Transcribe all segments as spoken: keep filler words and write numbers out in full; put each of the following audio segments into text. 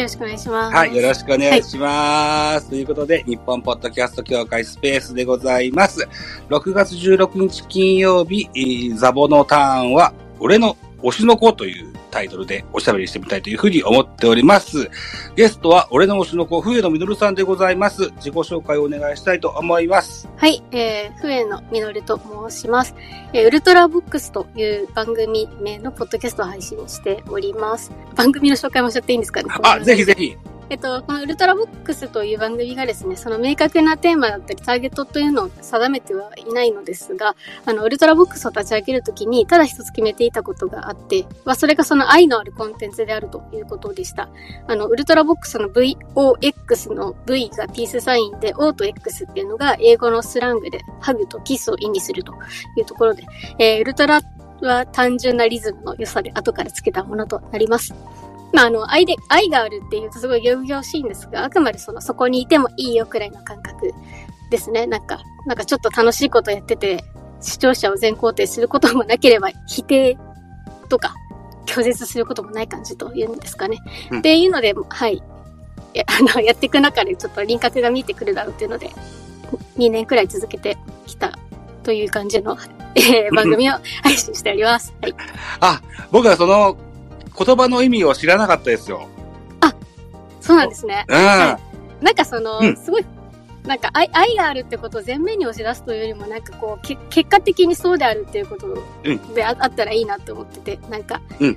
よろしくお願いします。はい、よろしくお願いします。はい、ということで、日本ポッドキャスト協会スペースでございます。ろくがつじゅうろくにち金曜日、ザボのターンは、俺の推しの子というタイトルでおしゃべりしてみたいというふうに思っております。ゲストは、俺の推しの子、笛野実さんでございます。自己紹介をお願いしたいと思います。はい、えー、笛野実と申します、えー。ウルトラボックスという番組名のポッドキャストを配信しております。番組の紹介もしちゃっていいんですかね？あ、ぜひぜひ。えっと、このウルトラボックスという番組がですね、その明確なテーマだったりターゲットというのを定めてはいないのですが、あの、ウルトラボックスを立ち上げるときにただ一つ決めていたことがあって、まあ、それがその愛のあるコンテンツであるということでした。あの、ウルトラボックスの ブイオーエックス の ブイ がピースサインで O と X っていうのが英語のスラングでハグとキスを意味するというところで、えー、ウルトラは単純なリズムの良さで後からつけたものとなります。まあ、あの、愛で、愛があるっていうとすごい仰々しいんですが、あくまでその、そこにいてもいいよくらいの感覚ですね。なんか、なんかちょっと楽しいことやってて、視聴者を全肯定することもなければ、否定とか、拒絶することもない感じというんですかね。うん、っていうので、はい。や、あの、やっていく中でちょっと輪郭が見えてくるだろうっていうので、にねんくらい続けてきたという感じの、えー、番組を配信しております。はい。あ、僕はその、言葉の意味を知らなかったですよ。あ、そうなんですね。うん。はい、なんかその、うん、すごい、なんか 愛, 愛があるってことを前面に押し出すというよりも、なんかこう、け結果的にそうであるっていうことで あ,、うん、あったらいいなって思ってて、なんか、うん、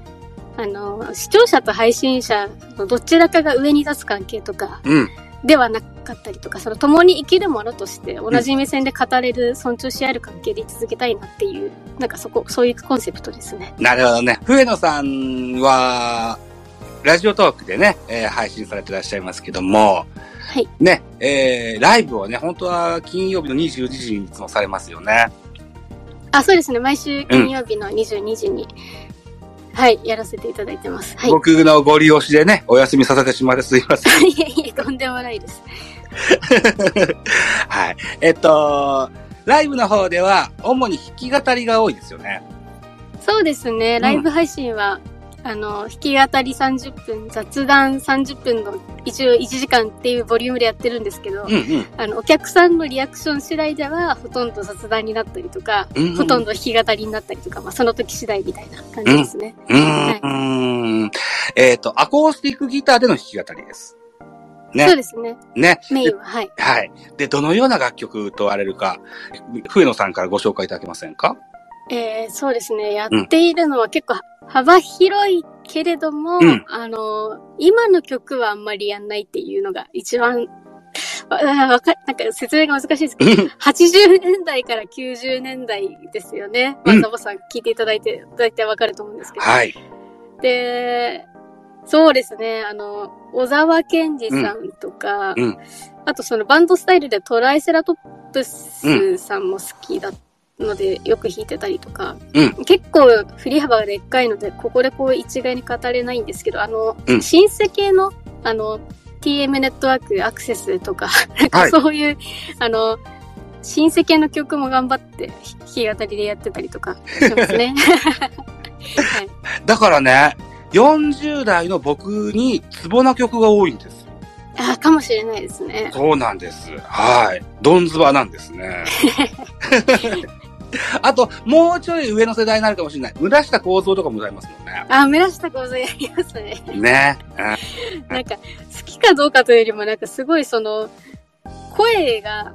あの、視聴者と配信者のどちらかが上に立つ関係とか、うん、ではなかったりとか、その共に生きるものとして同じ目線で語れる、うん、尊重し合える関係で居続けたいなっていう、なんかそこ、そういうコンセプトですね。なるほどね。笛野さんは、ラジオトークでね、えー、配信されてらっしゃいますけども、はい。ね、えー、ライブをね、本当は金曜日のにじゅうにじにいつもされますよね。あ、そうですね。毎週金曜日のにじゅうにじに、うんはい、やらせていただいてます。はい、僕のご利用しでね、お休みさせてしまってすいません。いやいや、とんでもないです。はい。えっと、ライブの方では、主に弾き語りが多いですよね。そうですね。ライブ配信は、うん、あの、弾き語りさんじゅっぷん、雑談さんじゅっぷんの一応いちじかんっていうボリュームでやってるんですけど、うんうん、あの、お客さんのリアクション次第では、ほとんど雑談になったりとか、うんうん、ほとんど弾き語りになったりとか、まあ、その時次第みたいな感じですね。うん。はい、えっと、アコースティックギターでの弾き語りです。ね、そうですね。ね。メインは、はい。はい。で、どのような楽曲とあれるか、笛野さんからご紹介いただけませんか？えー、そうですね。やっているのは結構幅広いけれども、うん、あの、今の曲はあんまりやんないっていうのが一番、わか、なんか説明が難しいですけど、はちじゅうねんだいからきゅうじゅうねんだいですよね。まあ、ザボさん聞いていただいて、だいたいわかると思うんですけど。はい。で、そうですね。あの、小沢健二さんとか、うんうん、あとそのバンドスタイルでトライセラトップスさんも好きだったので、よく弾いてたりとか、うん、結構振り幅がでっかいので、ここでこう一概に語れないんですけど、あの、うん、新世系の、あの、ティーエム ネットワークアクセスとか、なんかそういう、はい、あの、新世系の曲も頑張って弾き語りでやってたりとかしますね。はい、だからね、よんじゅう代の僕にツボな曲が多いんですよ。ああ、かもしれないですね。そうなんです。はい。ドンズバなんですね。あと、もうちょい上の世代になるかもしれない。村下幸三とかもございますもんね。ああ、村下幸三やりますね。ね。なんか、好きかどうかというよりも、なんかすごいその、声が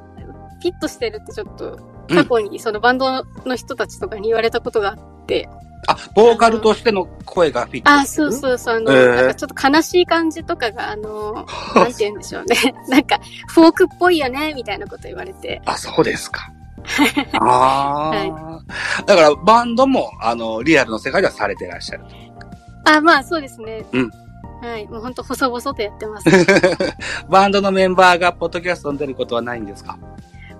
ピッとしてるってちょっと、過去にそのバンドの人たちとかに言われたことがあって、うんあ、ボーカルとしての声がフィットしてる。あ、そうそうそう。あの、えー、なんかちょっと悲しい感じとかが、あの、なんて言うんでしょうね。なんか、フォークっぽいよね、みたいなこと言われて。あ、そうですか。あー、はい。だから、バンドも、あの、リアルの世界ではされてらっしゃる。あ、まあ、そうですね。うん。はい。もうほんと、細々とやってます。バンドのメンバーが、ポッドキャストに出ることはないんですか？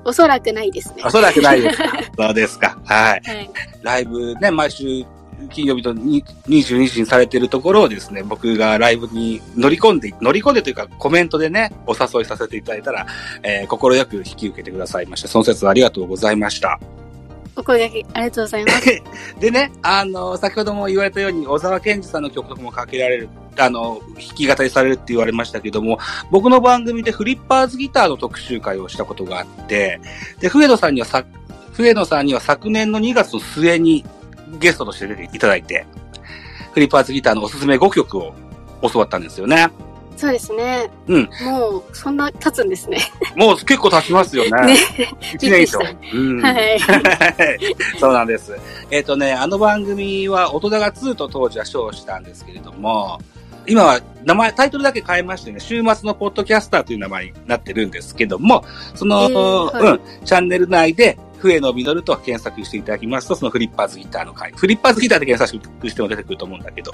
おそらくないですね。おそらくないです。そうですか。はい。はい、ライブね、毎週金曜日とにじゅうにじにされてるところをですね、僕がライブに乗り込んで、乗り込んでというかコメントでね、お誘いさせていただいたら、えー、心よく引き受けてくださいました。その説はありがとうございました。お声掛けありがとうございます。でね、あの、先ほども言われたように、小沢健二さんの曲とかもかけられるあの、弾き語りされるって言われましたけども、僕の番組でフリッパーズギターの特集会をしたことがあって、で、フエノさんにはさ、フエノさんには昨年のにがつの末にゲストとして出ていただいて、フリッパーズギターのおすすめごきょくを教わったんですよね。そうですね。うん。もう、そんな経つんですね。もう結構経ちますよね。ね。いちねん以上。うん、はい。そうなんです。えっ、ー、とね、あの番組は、大人がにと当時は称したんですけれども、今は名前、タイトルだけ変えましてね、週末のポッドキャスターという名前になってるんですけども、その、えーはい、うん、チャンネル内で、笛野実と検索していただきますと、そのフリッパーズギターの回、フリッパーズギターで検索しても出てくると思うんだけど、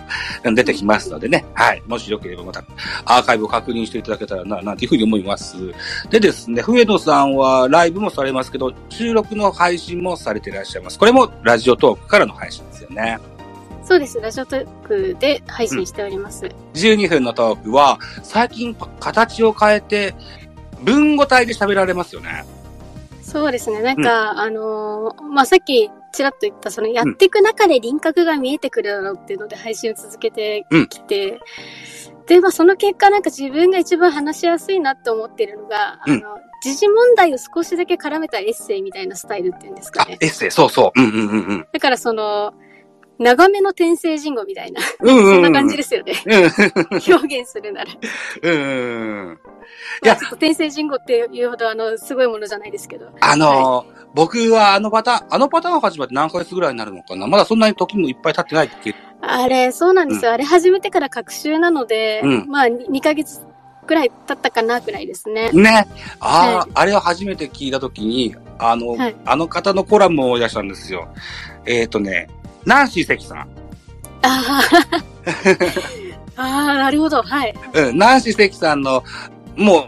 出てきますのでね、はい、もしよければまたアーカイブを確認していただけたらな、なんていうふうに思います。でですね、笛野さんはライブもされますけど、収録の配信もされていらっしゃいます。これもラジオトークからの配信ですよね。そうです。ラジオトークで配信しております。うん、じゅうにふんのトークは、最近形を変えて、文語体で喋られますよね。そうですね。なんか、うん、あのー、まあ、さっきちらっと言った、そのやっていく中で輪郭が見えてくるだろうっていうので配信を続けてきて、うん、で、まあ、その結果なんか自分が一番話しやすいなって思ってるのが、うん、あの、時事問題を少しだけ絡めたエッセイみたいなスタイルっていうんですかね。あ、エッセイ、そうそう。うんうんうんうん。だからその、長めの転生人語みたいな。うんうんうん、そんな感じですよね。表現するなら。うん。いや、まあ、ちょっと転生人語っていうほど、あの、すごいものじゃないですけど。あのーはい、僕はあのパターン、あのパターン始まって何ヶ月ぐらいになるのかな。まだそんなに時もいっぱい経ってないって。あれ、そうなんですよ。うん、あれ始めてから隔週なので、うん、まあ、にかげつくらい経ったかな、くらいですね。ね。ああ、はい、あれを初めて聞いたときに、あの、はい、あの方のコラムを出したんですよ。えっとね、ナンシー関さん。ああ、なるほど。はい。うん、ナンシー関さんの、もう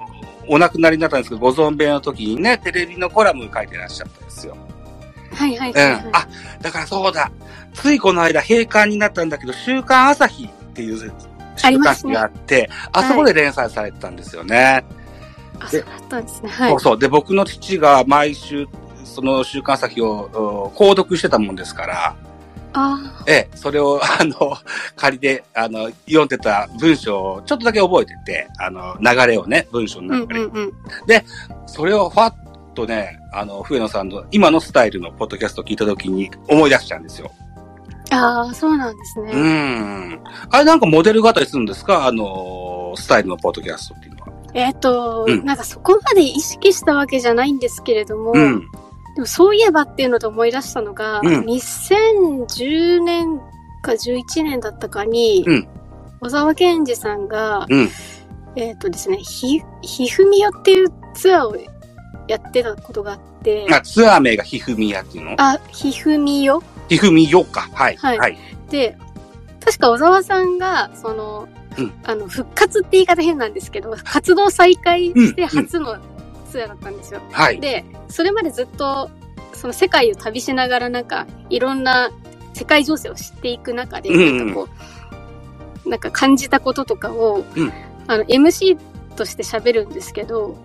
お亡くなりになったんですけど、ご存命の時にね、テレビのコラム書いてらっしゃったんですよ。はいはいはい、はい。うん。あ、だからそうだ。ついこの間閉館になったんだけど、週刊朝日っていう週刊誌があって、ありますね。あそこで連載されてたんですよね。はい、で、あ、そうだったんですね。はい。そうそう。で、僕の父が毎週、その週刊朝日を購読してたもんですから、あ、ええ、それを、あの、仮で、あの、読んでた文章をちょっとだけ覚えてて、あの、流れをね、文章の流れ、うんうんうん。で、それをファッとね、あの、笛野さんの今のスタイルのポッドキャストを聞いたときに思い出しちゃうんですよ。ああ、そうなんですね。うん。あれなんかモデル語りするんですか？あの、スタイルのポッドキャストっていうのは。えー、っと、うん、なんかそこまで意識したわけじゃないんですけれども、うん、でもそういえばっていうのと思い出したのが、うん、にせんじゅうねんかじゅういちねんだったかに、うん、小沢健二さんが、うん、えっ、ー、とですね、ひ、ひふみやっていうツアーをやってたことがあって。あ、ツアー名がひふみやっていうの？あ、ひふみよ。ひふみよか。はい。はい。はい、で、確か小沢さんが、その、うん、あの、復活って言い方変なんですけど、活動再開して初の、うんうん、ツアーだったんですよ。はい。で、それまでずっとその世界を旅しながらなんかいろんな世界情勢を知っていく中でなんかこう、うん、なんか感じたこととかを、うん、あの エムシー として喋るんですけど、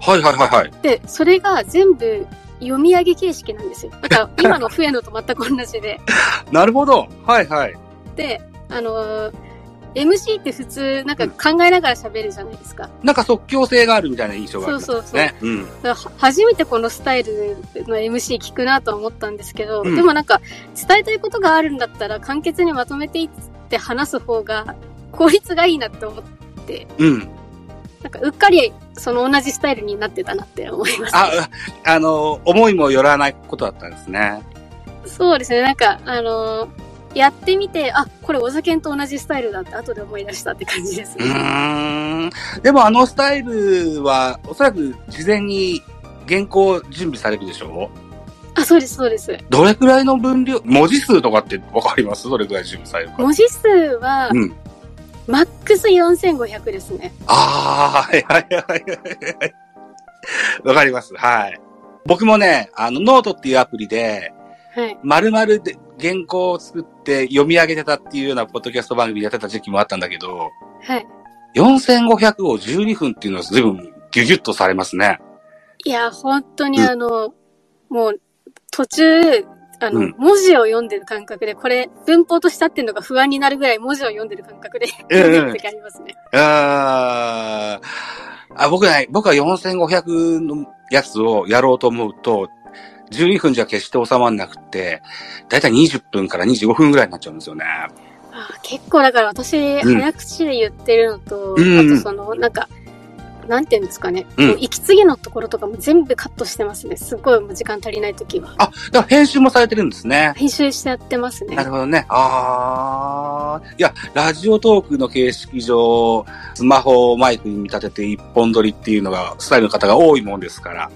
はいはいはいはい。で、それが全部読み上げ形式なんですよ。だから今の笛野と全く同じで。なるほど。はいはい。で、あのー。エムシー って普通なんか考えながら喋るじゃないですか、うん、なんか即興性があるみたいな印象があるんですね。そうそうそう、うん、だから初めてこのスタイルの エムシー 聞くなと思ったんですけど、うん、でもなんか伝えたいことがあるんだったら簡潔にまとめていって話す方が効率がいいなと思って、うん、なんかうっかりその同じスタイルになってたなって思いました。あ、あの思いもよらないことだったんですね。そうですね。なんかあのやってみて、あ、これお酒と同じスタイルだって後で思い出したって感じですね。うーん。でもあのスタイルはおそらく事前に原稿準備されるでしょう？あ、そうですそうです。どれくらいの分量、文字数とかってわかります？どれくらい準備されるか。文字数は、うん、マックスよんせんごひゃくですね。ああ、はいはいはいはい。わかります。はい。僕もね、あのノートっていうアプリで、はい、丸々で原稿を作って読み上げてたっていうようなポッドキャスト番組やってた時期もあったんだけど、はい。よんせんごひゃくをじゅうにふんっていうのは随分ギュギュッとされますね。いや、本当にあの、うん、もう途中、あの、うん、文字を読んでる感覚で、これ文法として合ってんのか不安になるぐらい文字を読んでる感覚で読んでる時ありますね。うんうん、ああ、僕ね、僕はよんせんごひゃくのやつをやろうと思うと、じゅうにふんじゃ決して収まんなくて、だいたいにじゅっぷんからにじゅうごふんぐらいになっちゃうんですよね。あ結構だから私、うん、早口で言ってるのと、うんうん、あとその、なんか、なんていうんですかね、うん、もう息継ぎのところとかも全部カットしてますね。すごいもう時間足りないときは。あ、だから編集もされてるんですね。編集してやってますね。なるほどね。あー。いや、ラジオトークの形式上、スマホをマイクに見立てて一本撮りっていうのが、スタイルの方が多いもんですから。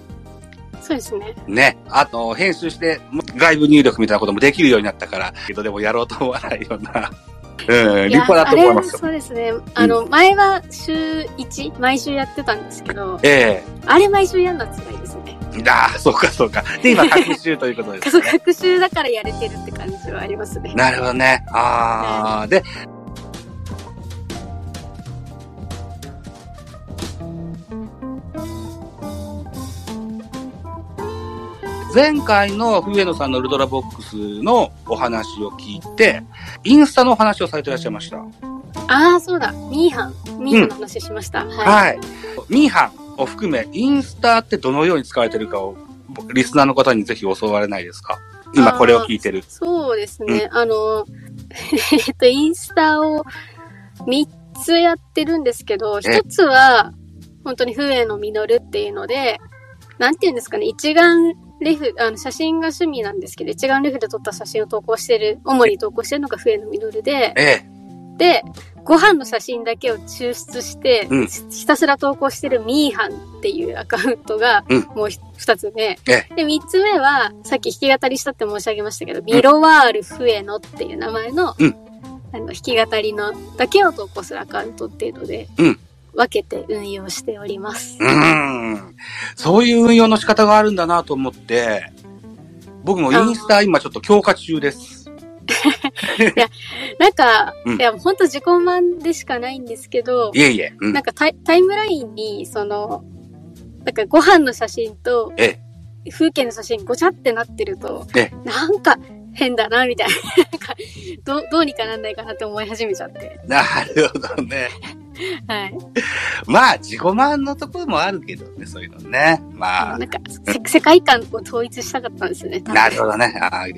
そうですね。ね。あと、編集して、外部入力みたいなこともできるようになったから、けどでもやろうと思わないような。うん、立派だと思います。そうですね。あの、うん、前は週いち、毎週やってたんですけど、ええ、あれ毎週やるのは辛いですね。ああ、そうかそうか。で、今、隔週ということですね。そう、隔週だからやれてるって感じはありますね。なるほどね。ああ、で、前回の冬江野さんのウルトラボックスのお話を聞いて、インスタのお話をされていらっしゃいました。ああ、そうだ。ミーハン。ミーハンの話しました。うん、はい、はい。ミーハンを含め、インスタってどのように使われてるかを、リスナーの方にぜひ教われないですか？今これを聞いてる。そうですね。うん、あの、えっと、インスタをみっつやってるんですけど、ひとつは、本当に冬江野実っていうので、なんていうんですかね、一眼、レフ、あの、写真が趣味なんですけど、一眼レフで撮った写真を投稿してる、主に投稿してるのが冬江野実で、ええ、で、ご飯の写真だけを抽出して、うん、ひたすら投稿してるミーハンっていうアカウントが、もう二つ目、うんええ。で、三つ目は、さっき弾き語りしたって申し上げましたけど、ミロワール冬江野っていう名前の、うん、あの弾き語りのだけを投稿するアカウントっていうので、うん分けて運用しております。うん。そういう運用の仕方があるんだなと思って、僕もインスタ今ちょっと強化中です。いや、なんか、うん、いや、ほんと自己満でしかないんですけど、いえいえ、うん、なんかタイ、タイムラインに、その、なんかご飯の写真と、風景の写真ごちゃってなってると、なんか、変だなみたいなど, どうにかなんないかなって思い始めちゃって。なるほどね。はい。まあ自己満のところもあるけどね、そういうのね。まあなんか、うん、世界観を統一したかったんですよね。なるほどね。あ、はい、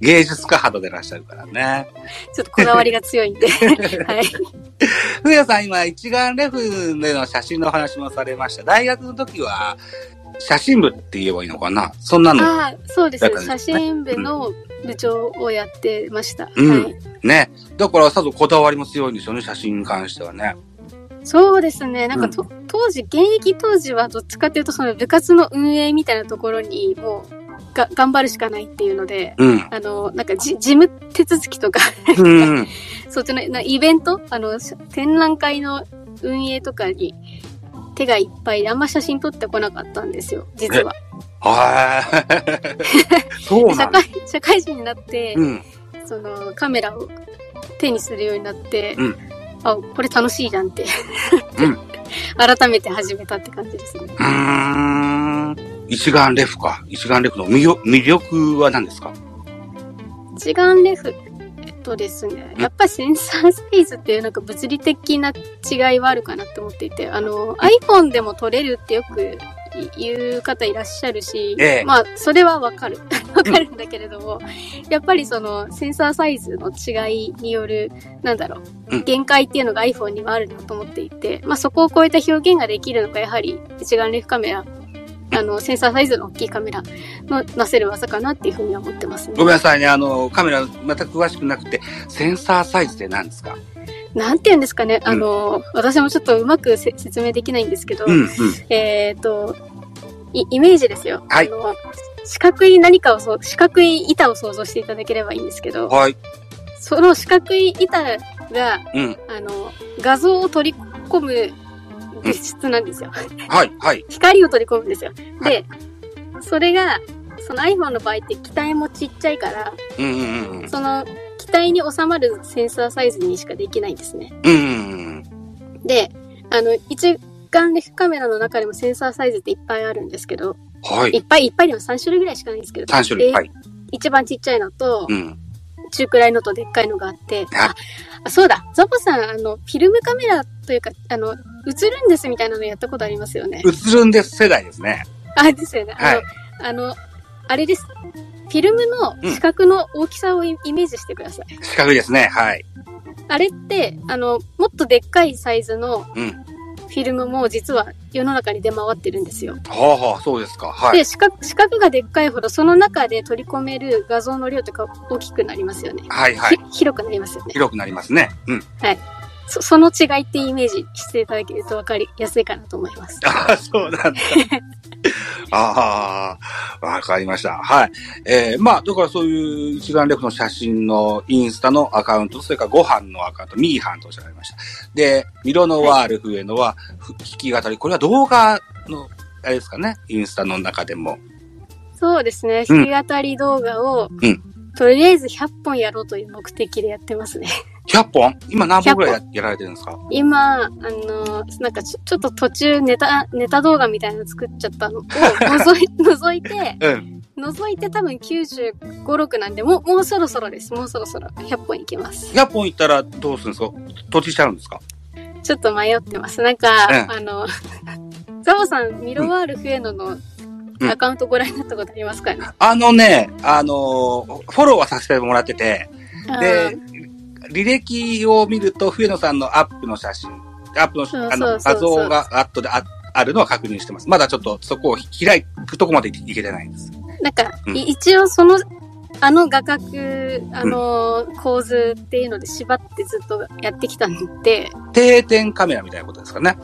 芸術家肌でいらっしゃるからね。ちょっとこだわりが強いんで。はい。冬江さん今一眼レフでの写真の話もされました。大学の時は写真部って言えばいいのかな。そんなの。あ、そうですね。写真部の、うん部長をやってました。うん。はい、ね。だからさぞこだわりも強いんですよね、写真に関してはね。そうですね。なんかと、うん、当時、現役当時はどっちかっていうと、その部活の運営みたいなところに、もうが、頑張るしかないっていうので、うん、あの、なんかじ、事務手続きとか、うん、そっちのイベント、あの、展覧会の運営とかに手がいっぱいで、あんま写真撮ってこなかったんですよ、実は。はい。そうなんです。社会人になって、うん、そのカメラを手にするようになって、うん、あ、これ楽しいじゃんって、うん、改めて始めたって感じですね。うーん。一眼レフか。一眼レフの魅力は何ですか？一眼レフ、えっとですね、やっぱりセンサーサイズっていうなんか物理的な違いはあるかなって思っていて、あの iPhone でも撮れるってよく言う方いらっしゃるし、ええ、まあそれはわかるわかるんだけれども、うん、やっぱりそのセンサーサイズの違いによるなんだろう、うん、限界っていうのが iPhone にはあるなと思っていて、まあそこを超えた表現ができるのがやはり一眼レフカメラ、あのセンサーサイズの大きいカメラのなせる技かなっていうふうには思ってますね。ごめんなさいね、あのカメラ全く詳しくなくて、センサーサイズって何ですか？なんて言うんですかね、あの、うん、私もちょっとうまく説明できないんですけど、うんうん、えっと、イメージですよ。はい。あの四角い何かを、四角い板を想像していただければいいんですけど、はい。その四角い板が、うん、あの、画像を取り込む物質なんですよ。うん、はい、はい。光を取り込むんですよ。で、はい、それが、その iPhone の場合って機体もちっちゃいから、うんうんうん、その、機体に収まるセンサーサイズにしかできないんですね。うん。で、あの、一眼レフカメラの中でもセンサーサイズっていっぱいあるんですけど、はい。いっぱいいっぱいでもさん種類ぐらいしかないんですけど、さん種類、はい。一番ちっちゃいのと、うん、中くらいのとでっかいのがあって、あ、あそうだ、ザボさん、あの、フィルムカメラというか、あの、映るんですみたいなのやったことありますよね。映るんです世代ですね。あ、ですよね。はい、あの、あの、あれです。フィルムの四角の大きさをイメージしてください。うん、四角ですね、はい。あれって、あの、もっとでっかいサイズの、うんフィルムも実は世の中に出回ってるんですよ。はあはあ、そうですか。はい。で、視覚、視覚がでっかいほど、その中で取り込める画像の量とか大きくなりますよね。はいはい。広くなりますよね。広くなりますね。うん。はい。そ、その違いってイメージしていただけると分かりやすいかなと思います。ああ、そうなんだ。ああ、わかりました。はい。えー、まあ、だからそういう一眼レフの写真のインスタのアカウント、それからご飯のアカウント、ミーハンとおっしゃられました。で、ミロノワールフエノは弾き語り、これは動画の、あれですかね、インスタの中でも。そうですね、弾き語り動画を、うんうん、とりあえずひゃっぽんやろうという目的でやってますね。ひゃっぽん？今何本ぐらい や, やられてるんですか？今、あの、なんかちょ、ちょっと途中ネタ、ネタ動画みたいなの作っちゃったのを覗い、覗いて、うん、覗いて多分きゅうじゅうご、ろくなんで、もう、もうそろそろです。もうそろそろひゃっぽんいきます。ひゃっぽんいったらどうするんですか？途中しちゃうんですか？ちょっと迷ってます。なんか、うん、あの、ザボさん、ミロワールフエノの、うんうん、アカウントご覧になったことありますかね？あのね、あのー、フォローはさせてもらってて、で、履歴を見ると、冬野さんのアップの写真、アップの、そうそうそうそうあの画像がアットで あ, あるのは確認してます。まだちょっとそこを開くとこまでいけてないんです。なんか、うん、一応その、あの画角、あのー、構図っていうので縛ってずっとやってきたので、うん、定点カメラみたいなことですかね。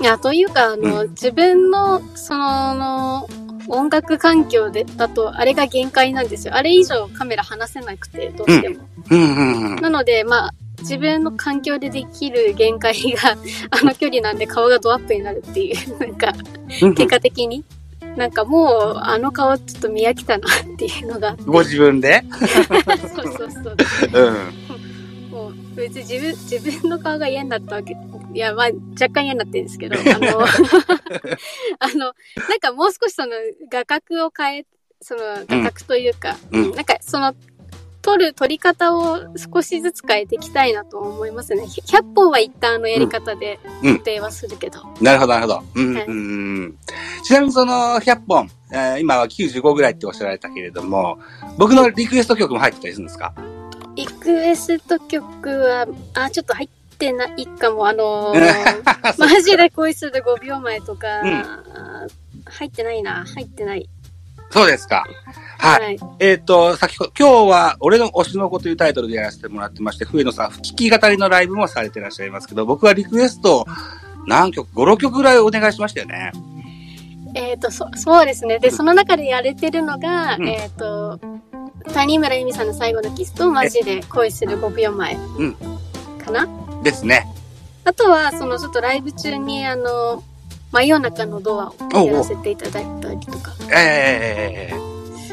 いや、というか、あの、うん、自分の、その、音楽環境でだとあれが限界なんですよ。あれ以上カメラ離せなくてどうしても、うんうんうんうん、なのでまあ自分の環境でできる限界があの距離なんで顔がドアップになるっていうなんか結果的になんかもうあの顔ちょっと見飽きたなっていうのがご自分でそうそうそう、うん、もう別に自分自分の顔が嫌になったわけいや、まあ、若干嫌になってるんですけど、あの、あの、なんかもう少しその画角を変え、その画角というか、うん、なんかその、撮る、撮り方を少しずつ変えていきたいなと思いますね。ひゃっぽんは一旦あのやり方で固定はするけど。うんうん、なるほど、なるほど。うんはい、うんちなみにそのひゃっぽん、えー、今はきゅうじゅうごぐらいっておっしゃられたけれども、僕のリクエスト曲も入ってたりするんですか？リクエスト曲は、あ、ちょっと入って、ってないかもあのー、マジで恋するごびょうまえとか、うん、入ってないな入ってないそうですかはい、はい、えっ、ー、と先ほど今日は俺の推しの子というタイトルでやらせてもらってまして、笛野さん聞き語りのライブもされてらっしゃいますけど、僕はリクエストを何曲ご、ろっきょくぐらいお願いしましたよね。えっ、ー、と そ, そうですねで、うん、その中でやれてるのが、うん、えっ、ー、と谷村由美さんの最後のキスとマジで恋するごびょうまえかな、うんですね。あとはそのちょっとライブ中にあの真夜中のドアをやらせていただいたりとか、おうおうええ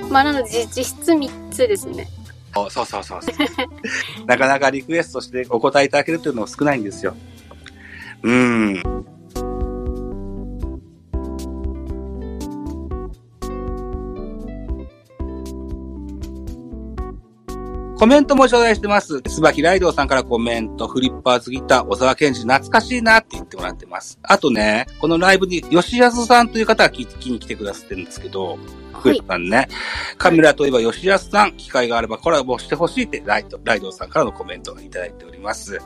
ー、まあなので実質みっつですね。そうそうそうそう。なかなかリクエストしてお答えいただけるというのは少ないんですよ。うーん。コメントも頂戴してます。椿ライドさんからコメント、フリッパーズギター、小沢健二懐かしいなって言ってもらってます。あとね、このライブに吉安さんという方が聞きに来てくださってるんですけど、ふえさんね、カメラといえば吉安さん、機会があればコラボしてほしいってライド、ライドさんからのコメントをいただいております。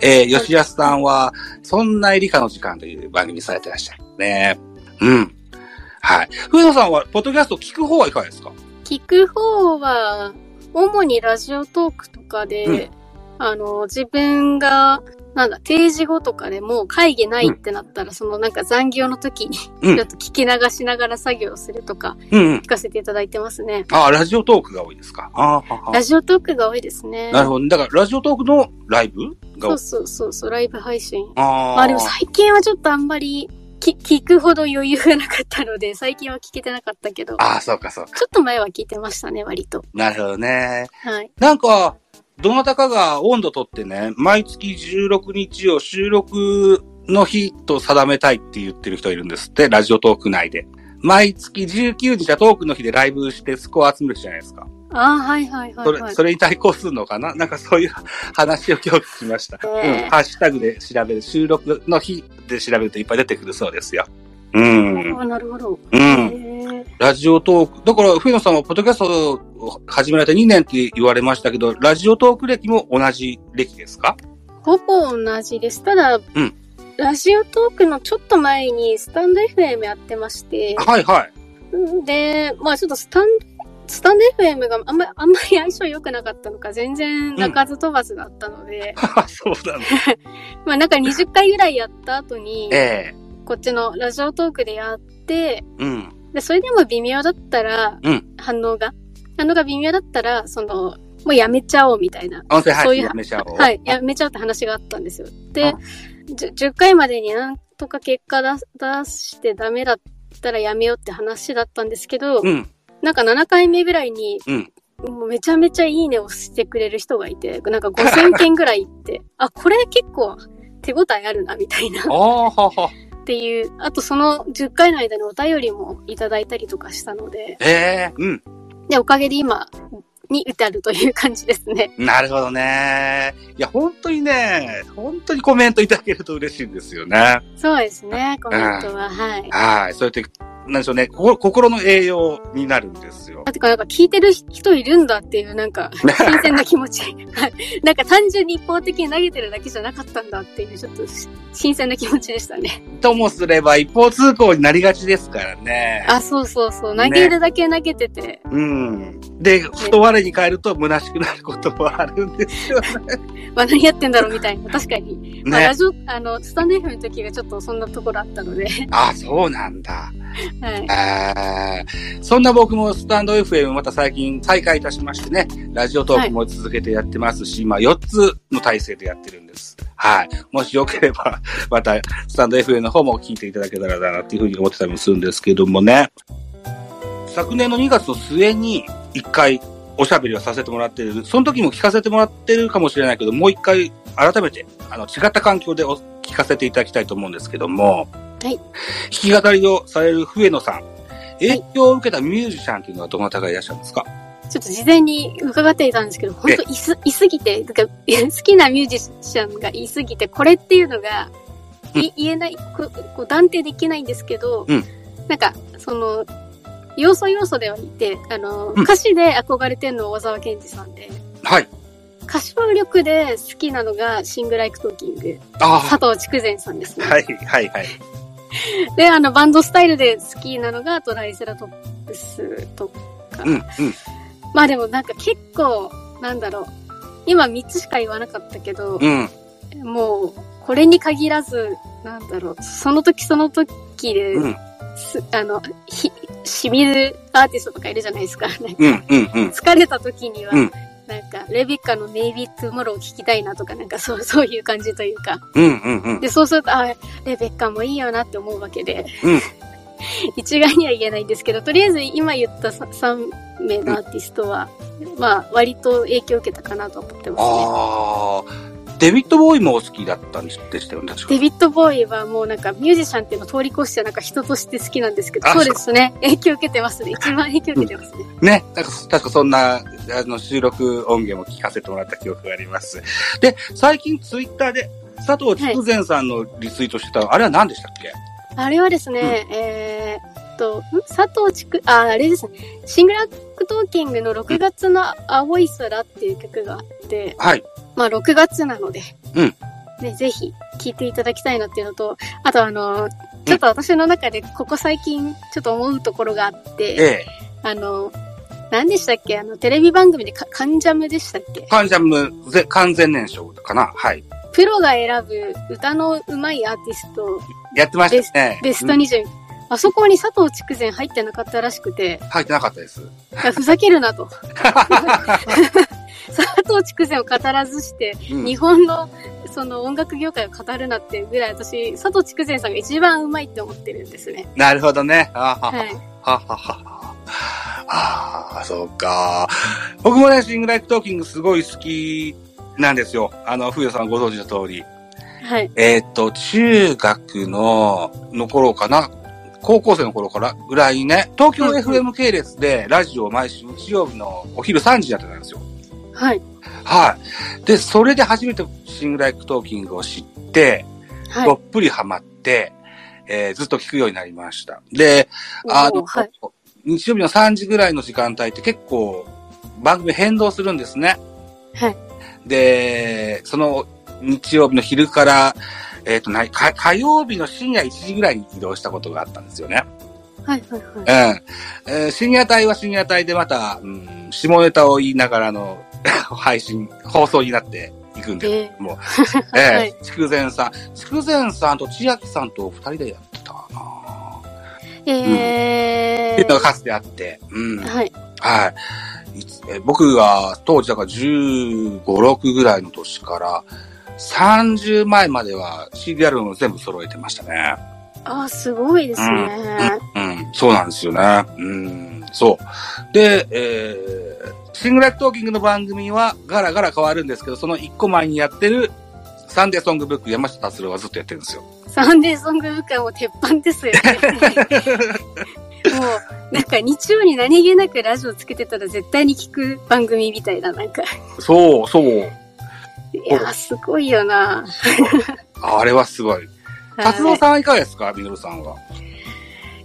えー、吉安さんは、そんなエリカの時間という番組されてらっしゃるね。うん。はい。ふえのさんは、ポッドキャスト聞く方はいかがですか？聞く方は、主にラジオトークとかで、うん、あの、自分が、なんだ、定時後とかでもう会議ないってなったら、うん、そのなんか残業の時に、うん、ちょっと聞き流しながら作業するとか、聞かせていただいてますね。うんうん、あ、ラジオトークが多いですか。ああ、ラジオトークが多いですね。なるほど。だから、ラジオトークのライブが多い。そうそうそうそう、ライブ配信。ああ。まあでも最近はちょっとあんまり、聞くほど余裕がなかったので、最近は聞けてなかったけど。ああ、そうかそうか。ちょっと前は聞いてましたね、割と。なるほどね。はい。なんか、どなたかが温度とってね、毎月じゅうろくにちを収録の日と定めたいって言ってる人いるんですって、ラジオトーク内で。毎月じゅうくにちはトークの日でライブしてスコア集めるじゃないですか。ああ、はいはいはい、はい。それ、それに対抗するのかな、なんかそういう話を今日聞きました。えー、うん。ハッシュタグで調べる、収録の日で調べるといっぱい出てくるそうですよ。うん。ああ、なるほど。うん。えー、ラジオトーク、だから、冬野さんはポッドキャストを始められてにねんって言われましたけど、ラジオトーク歴も同じ歴ですか？ほぼ同じです。ただ、うん。ラジオトークのちょっと前にスタンド エフエム やってまして。はいはい。で、まあちょっとスタンド、スタンド エフエム があんまり、あんまり相性良くなかったのか、全然鳴かず飛ばずだったので。うん、そうだね。まあなんかにじゅっかいぐらいやった後に、えー、こっちのラジオトークでやって、うん、で、それでも微妙だったら、うん、反応が、反応が微妙だったら、その、もうやめちゃおうみたいな。音声配信やめちゃおう。はい、やめちゃおうって話があったんですよ。で、じゅっかいまでになんとか結果出してダメだったらやめようって話だったんですけど、うん、なんかななかいめぐらいに、うん、もうめちゃめちゃいいねをしてくれる人がいて、なんかごせんけんぐらいいって、あ、これ結構手応えあるなみたいな。っていう、あとそのじゅっかいの間にお便りもいただいたりとかしたので、えー、うん。で、おかげで今、に至るという感じですね。なるほどね。いや、本当にね、本当にコメントいただけると嬉しいんですよね。そうですね、コメントは、はい。はい、そうやって、なんでしょうね、心、心の栄養になるんですよ。あ、てか、なんか聞いてる人いるんだっていう、なんか、新鮮な気持ち。なんか単純に一方的に投げてるだけじゃなかったんだっていう、ちょっと、新鮮な気持ちでしたね。ともすれば一方通行になりがちですからね。あ、そうそうそう。投げるだけ投げてて。ね、うん。で、ふと我に返ると虚しくなることもあるんですよね。まあ何やってんだろうみたいな。確かに。ね、まあ、ラジオ、あの、スタンド エフエム の時がちょっとそんなところあったので。あ、そうなんだ。はい、あそんな僕もスタンド エフエム また最近再開いたしましてね、ラジオトークも続けてやってますし、はい、今よっつの体制でやってるんです。はい。もしよければ、またスタンド エフエム の方も聞いていただけたらなっていうふうに思ってたりもするんですけどもね。昨年のにがつの末にいっかいおしゃべりをさせてもらってる、その時も聞かせてもらってるかもしれないけど、もういっかい改めてあの違った環境でお聞かせていただきたいと思うんですけども、はい、弾き語りをされる笛野さん、影響を受けたミュージシャンというのはどなたがいらっしゃるんですか？ちょっと事前に伺っていたんですけど、本当いすいすぎて、好きなミュージシャンがいすぎて、これっていうのがい、うん、言えないここう断定できないんですけど、うん、なんかその要素要素ではいて、あの、うん、歌詞で憧れてるのは小沢健二さんで、はい、歌唱力で好きなのがシング・ライク・トーキング、佐藤筑前さんですね。はいはいはい。で、あのバンドスタイルで好きなのがトライセラトップスとか、うんうん、まあでもなんか結構なんだろう、今みっつしか言わなかったけど、うん、もうこれに限らずなんだろう、その時その時で、うん、あのひしみるアーティストとかいるじゃないですか。なんかうんうんうん、疲れた時には、うん、なんかレビッカのメイビートゥモローを聞きたいなとか、なんかそうそういう感じというか、うんうんうん、でそうするとあレベッカもいいよなって思うわけで、うん、一概には言えないんですけど、とりあえず今言ったさんめいのアーティストは、うん、まあ割と影響を受けたかなと思ってますね。あデビッド・ボーイもお好きだったんでしたよね、確か。デビッド・ボーイはもうなんかミュージシャンっていうのを通り越してなんか人として好きなんですけど、そうですね。影響受けてますね。一番影響受けてますね。うん、ね。なんか確かそんなあの収録音源も聞かせてもらった記憶があります。で、最近ツイッターで佐藤筑前さんのリツイートしてた、はい、あれは何でしたっけ？あれはですね、うん、えー、っと、佐藤筑、あ、あれですね。シングラックトーキングのろくがつの青い空っていう曲があって、うん、はい。まあろくがつなので、うん、ね、ぜひ聴いていただきたいなっていうのと、あとあの、ちょっと私の中でここ最近ちょっと思うところがあって、うん、あの、何でしたっけ、あの、テレビ番組でカンジャムでしたっけ？カンジャム、ぜ完全燃焼かな、はい。プロが選ぶ歌の上手いアーティスト。やってましたね。ベストにじゅう。うん、あそこに佐藤筑前入ってなかったらしくて。入ってなかったです。ふざけるなと。佐藤筑前を語らずして、うん、日本のその音楽業界を語るなっていうぐらい、私佐藤筑前さんが一番うまいって思ってるんですね。なるほどね。あはは、はい、はははは。あ、そうか。僕もね、シングライクトーキングすごい好きなんですよ。あの冬さんご存知の通り。はい。えっと中学のの頃かな。高校生の頃からぐらいね、東京 エフエム 系列でラジオを毎週日曜日のお昼さんじやってたんですよ。はい。はい。で、それで初めてシングライクトーキングを知って、はい、どっぷりハマって、えー、ずっと聞くようになりました。で、あの、はい、日曜日のさんじぐらいの時間帯って結構番組変動するんですね。はい。で、その日曜日の昼から、えっと、な、か、火曜日の深夜いちじぐらいに移動したことがあったんですよね。はいはいはい。うん。えー、深夜帯は深夜帯でまた、うん、下ネタを言いながらの配信、放送になっていくんで、えー、もう。えー、はい。筑前さん。筑前さんと千秋さんと二人でやってたかな。えー。っていうのがかつてあって。うん。はい。はい。僕が当時だからじゅうご、ろくぐらいの年からさんじゅうまえまでは シーディー アルバムを全部揃えてましたね。ああ、すごいですね、うんうん。うん。そうなんですよね。うん。そう。で、えー、シングライクトーキングの番組はガラガラ変わるんですけど、そのいっこまえにやってるサンデーソングブック山下達郎はずっとやってるんですよ。サンデーソングブックはもう鉄板ですよね。もうなんか日曜に何気なくラジオつけてたら絶対に聞く番組みたいな、なんかそうそう、いやすごいよな。あれはすごい。達郎さんはいかがですか、みのるさんは。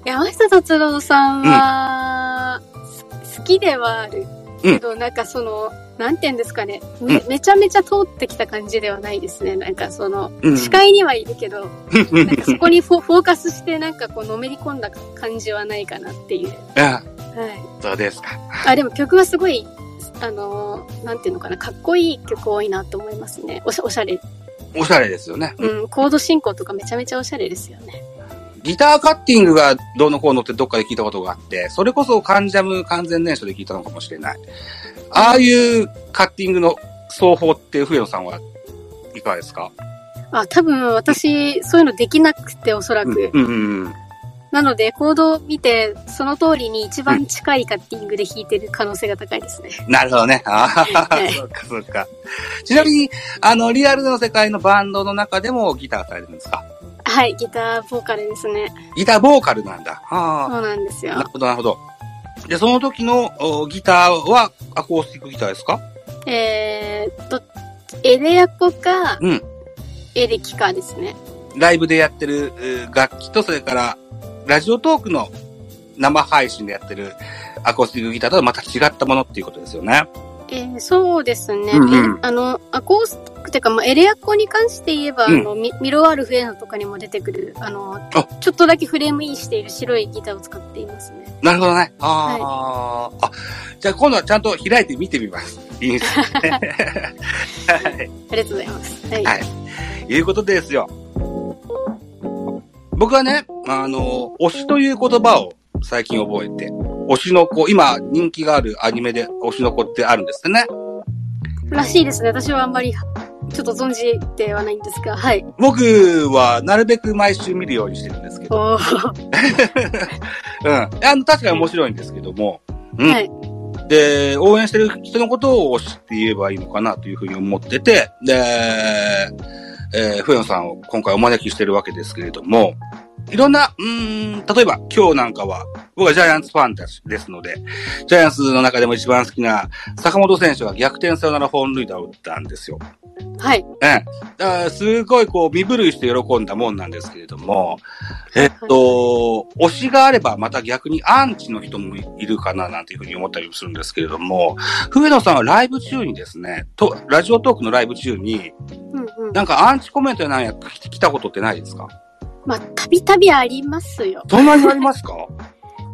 山下達郎さんは、うん、好きではあるけど、うん、なんかそのなんていうんですかね、め、うん、めちゃめちゃ通ってきた感じではないですね。なんかその、うん、視界にはいるけど、なんかそこにフォ、フォーカスしてなんかこうのめり込んだ感じはないかなっていう。ああ、はい。そうですか。あ、でも曲はすごい、あのー、なんていうのかな、かっこいい曲多いなと思いますね。おしゃ、おしゃれ。おしゃれですよね。うん、コード進行とかめちゃめちゃおしゃれですよね。ギターカッティングがどうのこうのってどっかで聞いたことがあって、それこそ関ジャム完全燃焼で聞いたのかもしれない。ああいうカッティングの奏法って笛野さんはいかがですか？あ、多分私そういうのできなくて、おそらく、うんうんうん、なのでコードを見てその通りに一番近いカッティングで弾いてる可能性が高いですね。うん、なるほどね。あ、はい、そうかそうか。ちなみにあのリアルの世界のバンドの中でもギターされるんですか？はい、ギターボーカルですね。ギターボーカルなんだ。あ、そうなんですよ。なるほどなるほど。で、その時のギターはアコースティックギターですか？えーっと、エレアコか、うん、エレキかですね。ライブでやってる楽器と、それからラジオトークの生配信でやってるアコースティックギターとはまた違ったものっていうことですよね。えー、そうですね。うんうん、あの、アコースティックというか、まあ、エレアコに関して言えば、うん、あのミロアルフェーノとかにも出てくる、あのあ、ちょっとだけフレームインしている白いギターを使っていますね。なるほどね。あ、はい、あ、じゃあ今度はちゃんと開いて見てみます。いいですね。はい、ありがとうございます。はい。はい、いうことですよ。僕はね、あの、推しという言葉を最近覚えて、推しの子、今人気があるアニメで推しの子ってあるんですね。らしいですね。私はあんまりちょっと存じではないんですが、はい。僕はなるべく毎週見るようにしてるんですけど。おうん、あの確かに面白いんですけども、うん、はい、で応援してる人のことを推しって言えばいいのかなというふうに思ってて、で、えー、笛野さんを今回お招きしてるわけですけれども、いろんな、うーん、例えば今日なんかは僕はジャイアンツファンですので、ジャイアンツの中でも一番好きな坂本選手が逆転サヨナラ本塁打を打ったんですよ。はい。え、だからすごいこう身震いして喜んだもんなんですけれども、えっと、推しがあればまた逆にアンチの人もいるかななんていうふうに思ったりもするんですけれども、笛野さんはライブ中にですね、とラジオトークのライブ中に、うんうん、なんかアンチコメントやなんや来たことってないですか？まあ、たびたびありますよ。どんなにありますか？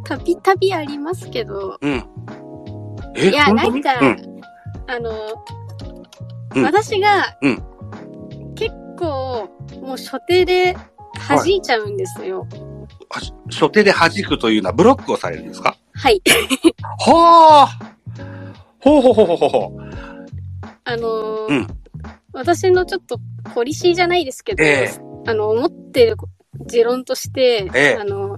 たびたびありますけど。うん。え、いや、なんか、うん、あの、うん、私が、うん、結構、もう初手で弾いちゃうんですよ。はい、初手で弾くというのはブロックをされるんですか？はい。はぁ、ほうほうほうほうほうほう。あのー、うん、私のちょっとポリシーじゃないですけど、えーあの、思ってる持論として、ええ、あの、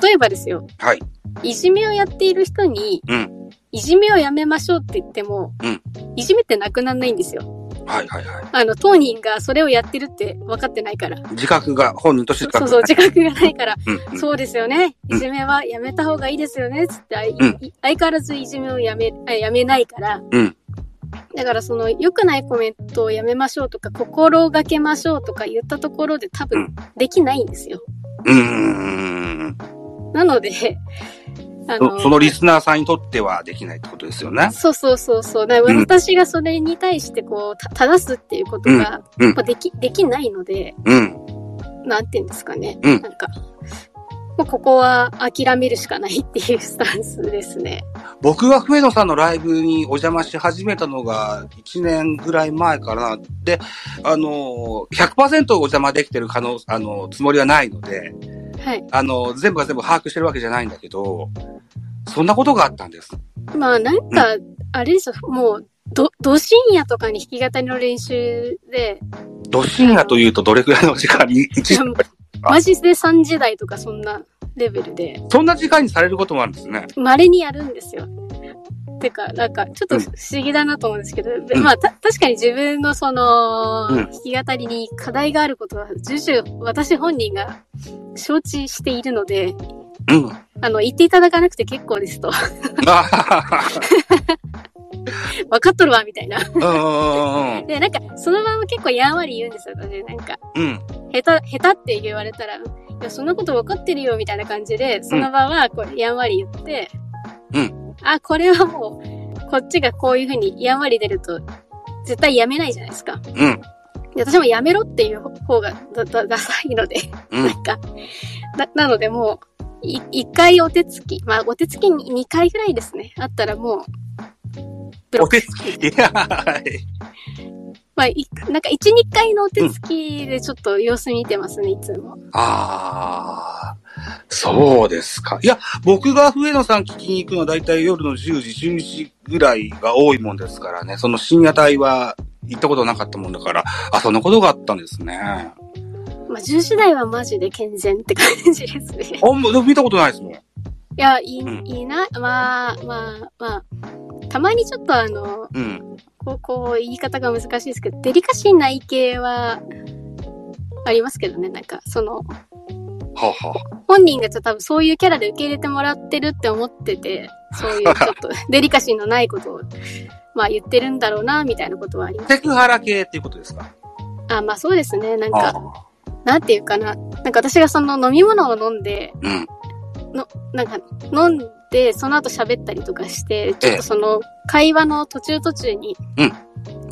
例えばですよ。はい。いじめをやっている人に、うん、いじめをやめましょうって言っても、うん、いじめってなくならないんですよ。はいはいはい、あの当人がそれをやってるって分かってないから、自覚が本人として自覚がない、そうそう自覚がないからうん、うん、そうですよね、いじめはやめた方がいいですよねつって、うん、相変わらずいじめをやめやめないから、うん、だからその良くないコメントをやめましょうとか心がけましょうとか言ったところで多分できないんですよ。うーん、なのであのそのリスナーさんにとってはできないってことですよね。そうそうそうそう。だから私がそれに対してこう、うん、正すっていうことがやっぱでき、うん、できないので、うん、なんていうんですかね。うん、なんかもうここは諦めるしかないっていうスタンスですね。僕が笛野さんのライブにお邪魔し始めたのがいちねんぐらい前からで、あの ひゃくパーセント お邪魔できてる可能あのつもりはないので。はい、あの全部が全部把握してるわけじゃないんだけど、そんなことがあったんです。まあなんか、うん、あれですよ、もうどど深夜とかに弾き語りの練習で、ど深夜というとどれくらいの時間にマジでさんじ台とかそんなレベルで、そんな時間にされることもあるんですね。稀にやるんですよ。てかなんかちょっと不思議だなと思うんですけど、うん、まあた確かに自分のその弾き語りに課題があることは重々私本人が承知しているので、うん、あの言っていただかなくて結構ですと分かっとるわみたいなでなんかそのまま結構やんわり言うんですよ私なんか、うん、下手下手って言われたらいやそんなこと分かってるよみたいな感じでその場はこうやんわり言って、うんあ、これはもう、こっちがこういう風にやんわり出ると、絶対やめないじゃないですか。うん。で私もやめろっていう方がだ、だ、ダサいので、うん、なんか、な、なのでもう、い、一回お手つき、まあ、お手つきに二回ぐらいですね、あったらもう、ブロック。お手つきいやーい。まあ、い、なんか一、二回のお手つきでちょっと様子見てますね、いつも。あー。そうですか。いや、僕が笛野さん聞きに行くのはだいたい夜のじゅうじ、じゅういちじぐらいが多いもんですからね。その深夜帯は行ったことなかったもんだから、あ、そんなことがあったんですね。まあ、じゅうじ台はマジで健全って感じですね。あんま、でも見たことないですもん。いや、い、うん、いな、まあ、まあ、まあ、たまにちょっとあの、うん、こう、こう言い方が難しいですけど、デリカシーない系はありますけどね、なんか、その、はあはあ、本人がちょっと多分そういうキャラで受け入れてもらってるって思ってて、そういうちょっとデリカシーのないことをまあ言ってるんだろうなみたいなことはあります。セクハラ系っていうことですか？あ、まあそうですね。なんか、ああ、なんていうかな、なんか私がその飲み物を飲んで、うん、のなんか飲んでその後喋ったりとかして、ちょっとその会話の途中途中に。ええ、うん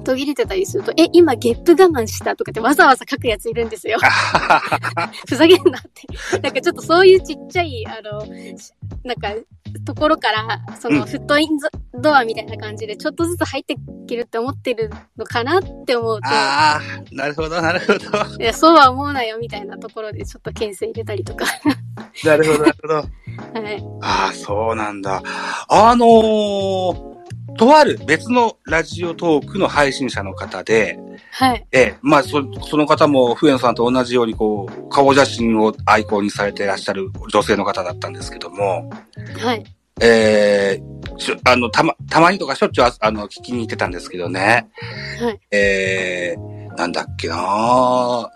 途切れてたりすると、え、今ゲップ我慢したとかってわざわざ書くやついるんですよ。ふざけんなって。なんかちょっとそういうちっちゃい、あの、なんか、ところから、その、フットインドアみたいな感じで、ちょっとずつ入ってきるって思ってるのかなって思うと。ああ、なるほど、なるほど。いや、そうは思うなよみたいなところで、ちょっと牽制入れたりとか。なるほど、なるほど。はい。ああ、そうなんだ。あのー、とある別のラジオトークの配信者の方で、はい。え、まあ、そ、その方も、笛野さんと同じように、こう、顔写真をアイコンにされていらっしゃる女性の方だったんですけども、はい。えー、ちょ、あの、たま、たまにとかしょっちゅう、あの、聞きに行ってたんですけどね、はい。えー、なんだっけなー、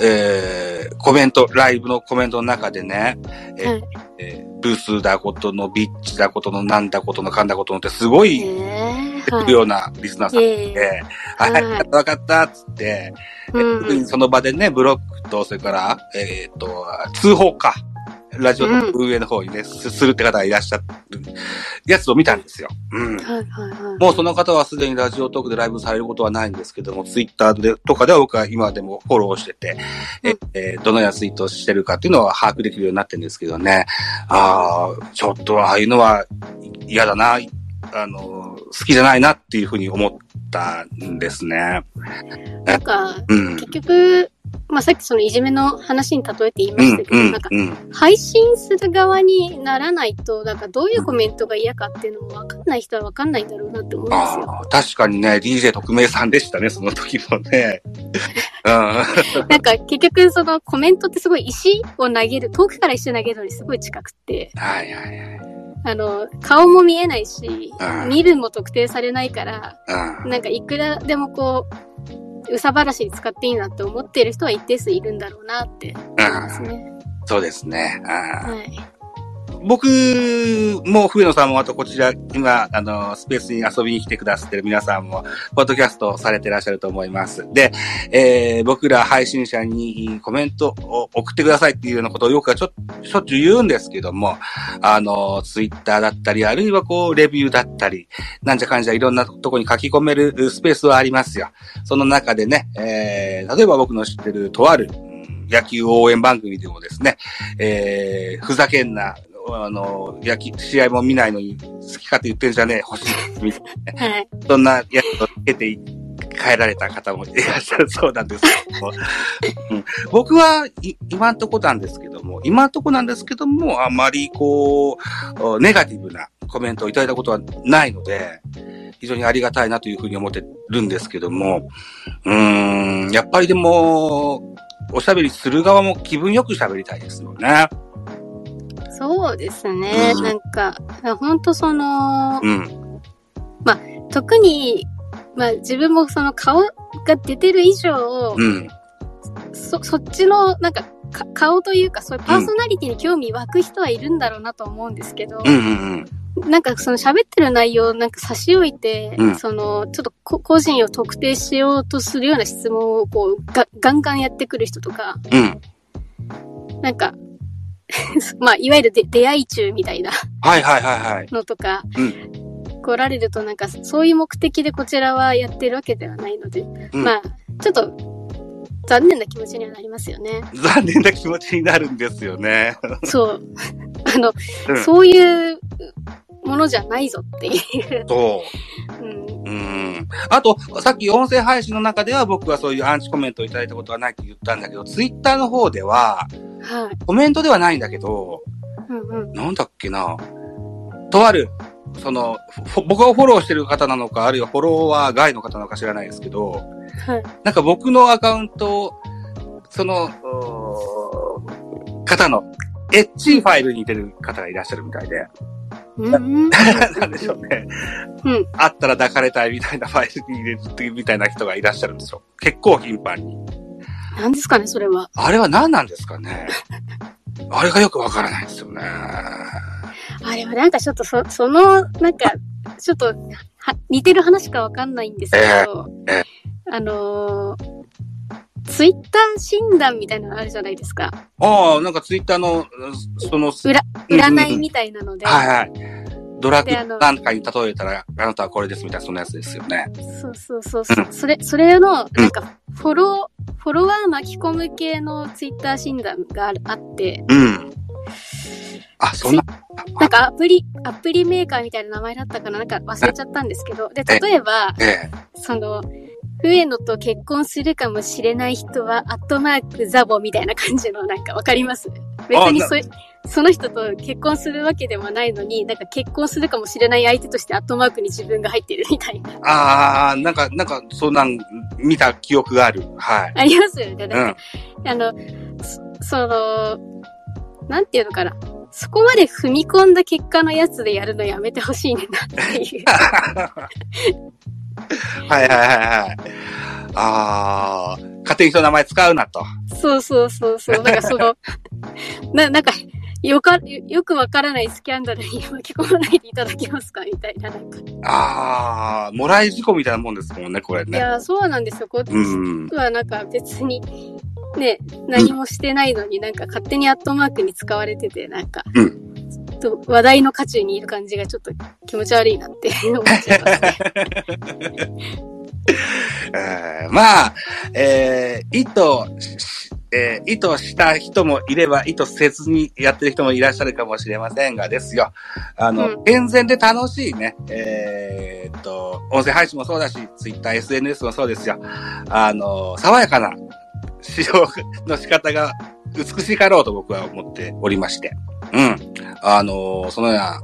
えー、コメント、ライブのコメントの中でね、えーはいえーブースだことのビッチだことのなんだことのかんだことのってすごい言うようなリスナーさんで、はい、はい、はい、分かったっつって、うんうん、特にその場でね、ブロックと、それから、えっと、通報か、ラジオの運営の方にね、うん、するって方がいらっしゃるやつを見たんですよ。うん。はいはいはい、もうその方はすでにラジオトークでライブされることはないんですけども、ツイッターでとかでは僕は今でもフォローしてて、うん、えー、どのようなツイートしてるかっていうのは把握できるようになってるんですけどね。ああ、ちょっとああいうのは嫌だな、あの、好きじゃないなっていうふうに思ったんですね。なんか、うん、結局、まあ、さっきそのいじめの話に例えて言いましたけど、うんうんうん、なんか配信する側にならないと、なんかどういうコメントが嫌かっていうのも分かんない人は分かんないんだろうなって思うんですよ。あ、確かにね、ディージェー 特命さんでしたね、その時もね。なんか結局そのコメントってすごい石を投げる、遠くから石を投げるのにすごい近くって。はいはいはい。あの顔も見えないし、身分も特定されないから、なんかいくらでもこううさばらしに使っていいなって思ってる人は一定数いるんだろうなって思いますね。そうですね。あ、はい、僕も冬野さんもあとこちら今あのスペースに遊びに来てくださってる皆さんもポッドキャストされてらっしゃると思います。で、えー、僕ら配信者にコメントを送ってくださいっていうようなことをよくはちょしょっちゅう言うんですけども、あのツイッターだったりあるいはこうレビューだったりなんじゃかんじゃいろんなとこに書き込めるスペースはありますよ。その中でね、えー、例えば僕の知ってるとある野球応援番組でもですね、えー、ふざけんな、あの、野球、試合も見ないのに、好きかって言ってんじゃねえ、欲しい、みたいな、はい。そんなやつをつけて帰られた方もいらっしゃるそうなんですけども、うん、僕は今んとこなんですけども、今んとこなんですけども、あまりこう、ネガティブなコメントをいただいたことはないので、非常にありがたいなというふうに思ってるんですけども、うーん、やっぱりでも、おしゃべりする側も気分よくしゃべりたいですよね。そうですね。うん、なんか本当その、うん、まあ特にまあ自分もその顔が出てる以上、うん、そそっちのなんか顔というかそういうパーソナリティに興味湧く人はいるんだろうなと思うんですけど、うんうんうん、なんかその喋ってる内容をなんか差し置いて、うん、そのちょっと個人を特定しようとするような質問をこうがガンガンやってくる人とか、うん、なんかまあいわゆるで出会い中みたいなはいはいはい、はい、のとか、うん、来られるとなんかそういう目的でこちらはやってるわけではないので、うん、まあちょっと残念な気持ちにはなりますよね。残念な気持ちになるんですよね。そう。あの、うん、そういうものじゃないぞっていう。そう。うん。うん。あと、さっき音声配信の中では僕はそういうアンチコメントをいただいたことはないって言ったんだけど、ツイッターの方では、はい、コメントではないんだけど、うんうん、なんだっけな、とある、その、僕をフォローしてる方なのか、あるいはフォロワー外の方なのか知らないですけど、はい、なんか僕のアカウントを、その、方の、エッジファイルに似てる方がいらっしゃるみたいで。うん、なんでしょうね。うん、あったら抱かれたいみたいなファイルに入れるっていうみたいな人がいらっしゃるんですよ。結構頻繁に。何ですかね、それは。あれは何なんですかね。あれがよくわからないですよね。あれはなんかちょっとそ、その、なんか、ちょっと、似てる話かわかんないんですけど、えーえー、あのー、ツイッター診断みたいなのあるじゃないですか。ああ、なんかツイッターの、その、裏、占いみたいなので。はいはい。ドラッグなんかに例えたら、あなたはこれですみたいな、そんなやつですよね。そうそうそうそう。うん、それ、それの、なんか、フォロー、うん、フォロワー巻き込む系のツイッター診断がある、あって。うん。あ、そんな。なんかアプリ、アプリメーカーみたいな名前だったかな、なんか忘れちゃったんですけど。で、例えば、ええ、その、上野と結婚するかもしれない人は、アットマークザボみたいな感じの、なんかわかります？別にそ、その人と結婚するわけでもないのに、なんか結婚するかもしれない相手としてアットマークに自分が入ってるみたいな。あー、なんか、なんか、そんなん、見た記憶がある。はい。ありますよね。なんか、うん、あの、そ、その、なんていうのかな。そこまで踏み込んだ結果のやつでやるのやめてほしいなっていう。はいはいはいはい。ああ、勝手に人の名前使うなと。そうそうそうそう。なんかそのななんかよかよくわからないスキャンダルに巻き込まないでいただけますかみたいななんか。ああ、もらい事故みたいなもんですもんねこれね。いやそうなんですよ。こっちはなんか別に。ね、何もしてないのになんか勝手にアットマークに使われてて、なんか、うん、ちょっと話題の渦中にいる感じがちょっと気持ち悪いなって思っちゃいますね。えー、まあ、えー、意図、えー、意図した人もいれば、意図せずにやってる人もいらっしゃるかもしれませんがですよ。あの、うん、健全で楽しいね、えー、っと、音声配信もそうだし、Twitter、エスエヌエス もそうですよ。あの、爽やかな、使用の仕方が美しかろうと僕は思っておりまして。うん。あのー、そのような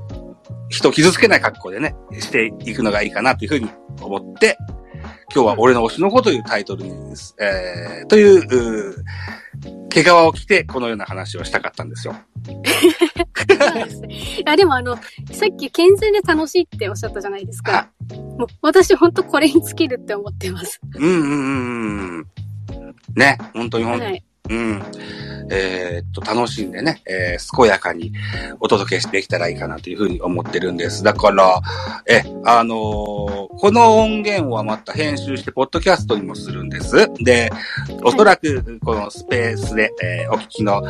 人を傷つけない格好でね、していくのがいいかなというふうに思って、今日は俺の推しの子というタイトルに、えー、という、毛皮を着てこのような話をしたかったんですよ。そうですね。いやでもあの、さっき健全で楽しいっておっしゃったじゃないですか。もう私本当これに尽きるって思ってます。うんうんうん。ね、本当に本当に。はいうん。えー、っと、楽しんでね、えー、健やかにお届けしていけたらいいかなというふうに思ってるんです。だから、え、あのー、この音源はまた編集して、ポッドキャストにもするんです。で、おそらく、このスペースで、えー、お聞きの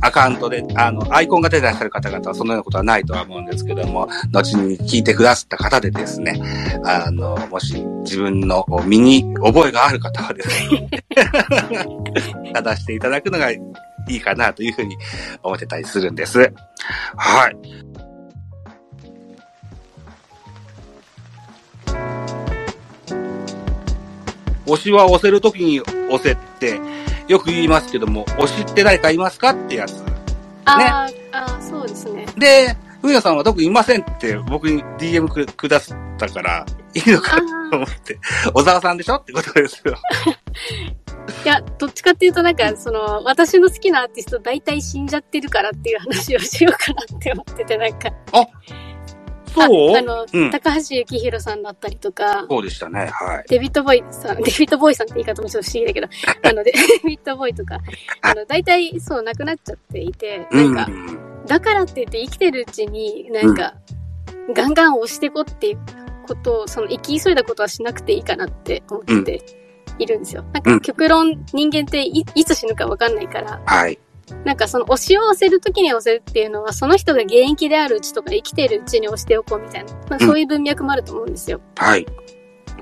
アカウントで、あの、アイコンが出てらっしゃる方々はそのようなことはないとは思うんですけども、後に聞いてくださった方でですね、あの、もし自分の身に覚えがある方はですね、正していただくのがいいかなというふうに思ってたりするんです。はい。推しは押せるときに押せってよく言いますけども、推しって誰かいますかってやつ。あ、ね、あ、そうですね。で、ふみやさんは特にいませんって僕に ディーエム く, くださったからいいのかと思って、小沢さんでしょってことですよ。いや、どっちかっていうとなんか、その、私の好きなアーティスト大体死んじゃってるからっていう話をしようかなって思ってて、なんか。あ、そう？あ、あの、うん、高橋幸宏さんだったりとか。そうでしたね、はい。デビッド・ボーイさん、デビッド・ボーイさんって言い方もちょっと不思議だけど、あの、デビッド・ボーイとか、あの、大体そう、亡くなっちゃっていて、なんか、うん、だからって言って生きてるうちに、なんか、うん、ガンガン押してこっていうことを、その、生き急いだことはしなくていいかなって思ってて。うんいるんですよ。なんか極論、うん、人間ってい、いつ死ぬか分かんないから、はい、なんかその推しを押せるときに押せるっていうのはその人が現役であるうちとか生きてるうちに押しておこうみたいな、まあ、そういう文脈もあると思うんですよ、うんはい、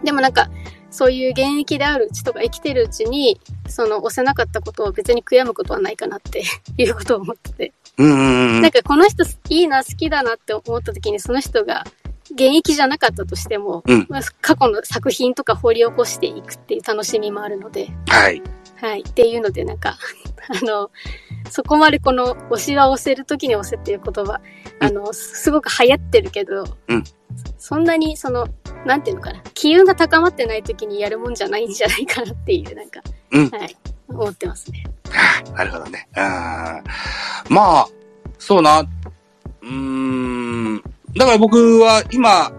でもなんかそういう現役であるうちとか生きてるうちにその押せなかったことを別に悔やむことはないかなっていうことを思ってて、うんうんうん、なんかこの人いいな好きだなって思ったときにその人が現役じゃなかったとしても、うんまあ、過去の作品とか掘り起こしていくっていう楽しみもあるので、はい。はい。っていうので、なんか、あの、そこまでこの推しは押せるときに押せっていう言葉、うん、あの、すごく流行ってるけど、うん、そんなにその、なんていうのかな、機運が高まってないときにやるもんじゃないんじゃないかなっていう、なんか、うん、はい。思ってますね。はあ、なるほどね。あーまあ、そうな、うーん。だから僕は今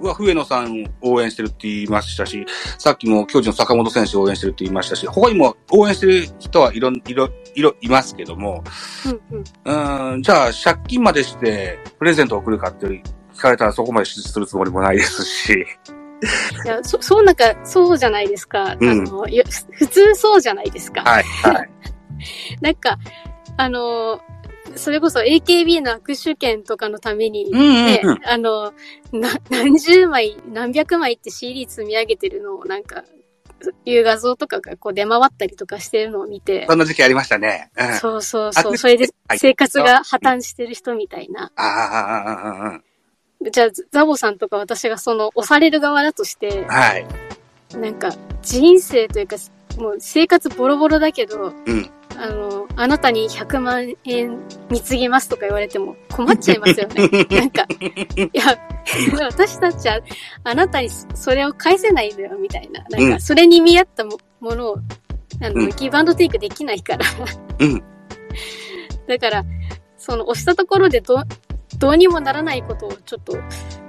は笛野さんを応援してるって言いましたし、さっきも巨人の坂本選手を応援してるって言いましたし、他にも応援してる人はいろいろいろいますけども、うんうん、うんじゃあ借金までしてプレゼントを送るかって聞かれたらそこまでするつもりもないですし。いやそそうなんかそうじゃないですか、うん、あの普通そうじゃないですか。はいはい。なんかあのー。それこそ エーケービー の握手券とかのために、ねうんうんうん、あのな、何十枚、何百枚って シーディー 積み上げてるのをなんか、いう画像とかがこう出回ったりとかしてるのを見て。そんな時期ありましたね。うん、そうそうそう。それで生活が破綻してる人みたいな。ああ、ああ、じゃあ、ザボさんとか私がその押される側だとして、はい。なんか、人生というか、もう生活ボロボロだけど、うんあの、あなたにひゃくまんえん貢ぎますとか言われても困っちゃいますよね。なんか、いや、私たちはあなたにそれを返せないのよ、みたいな。なんか、それに見合ったものを、あの、うん、ギブアンドテイクできないから、うん。だから、その、押したところでど、どうにもならないことをちょっと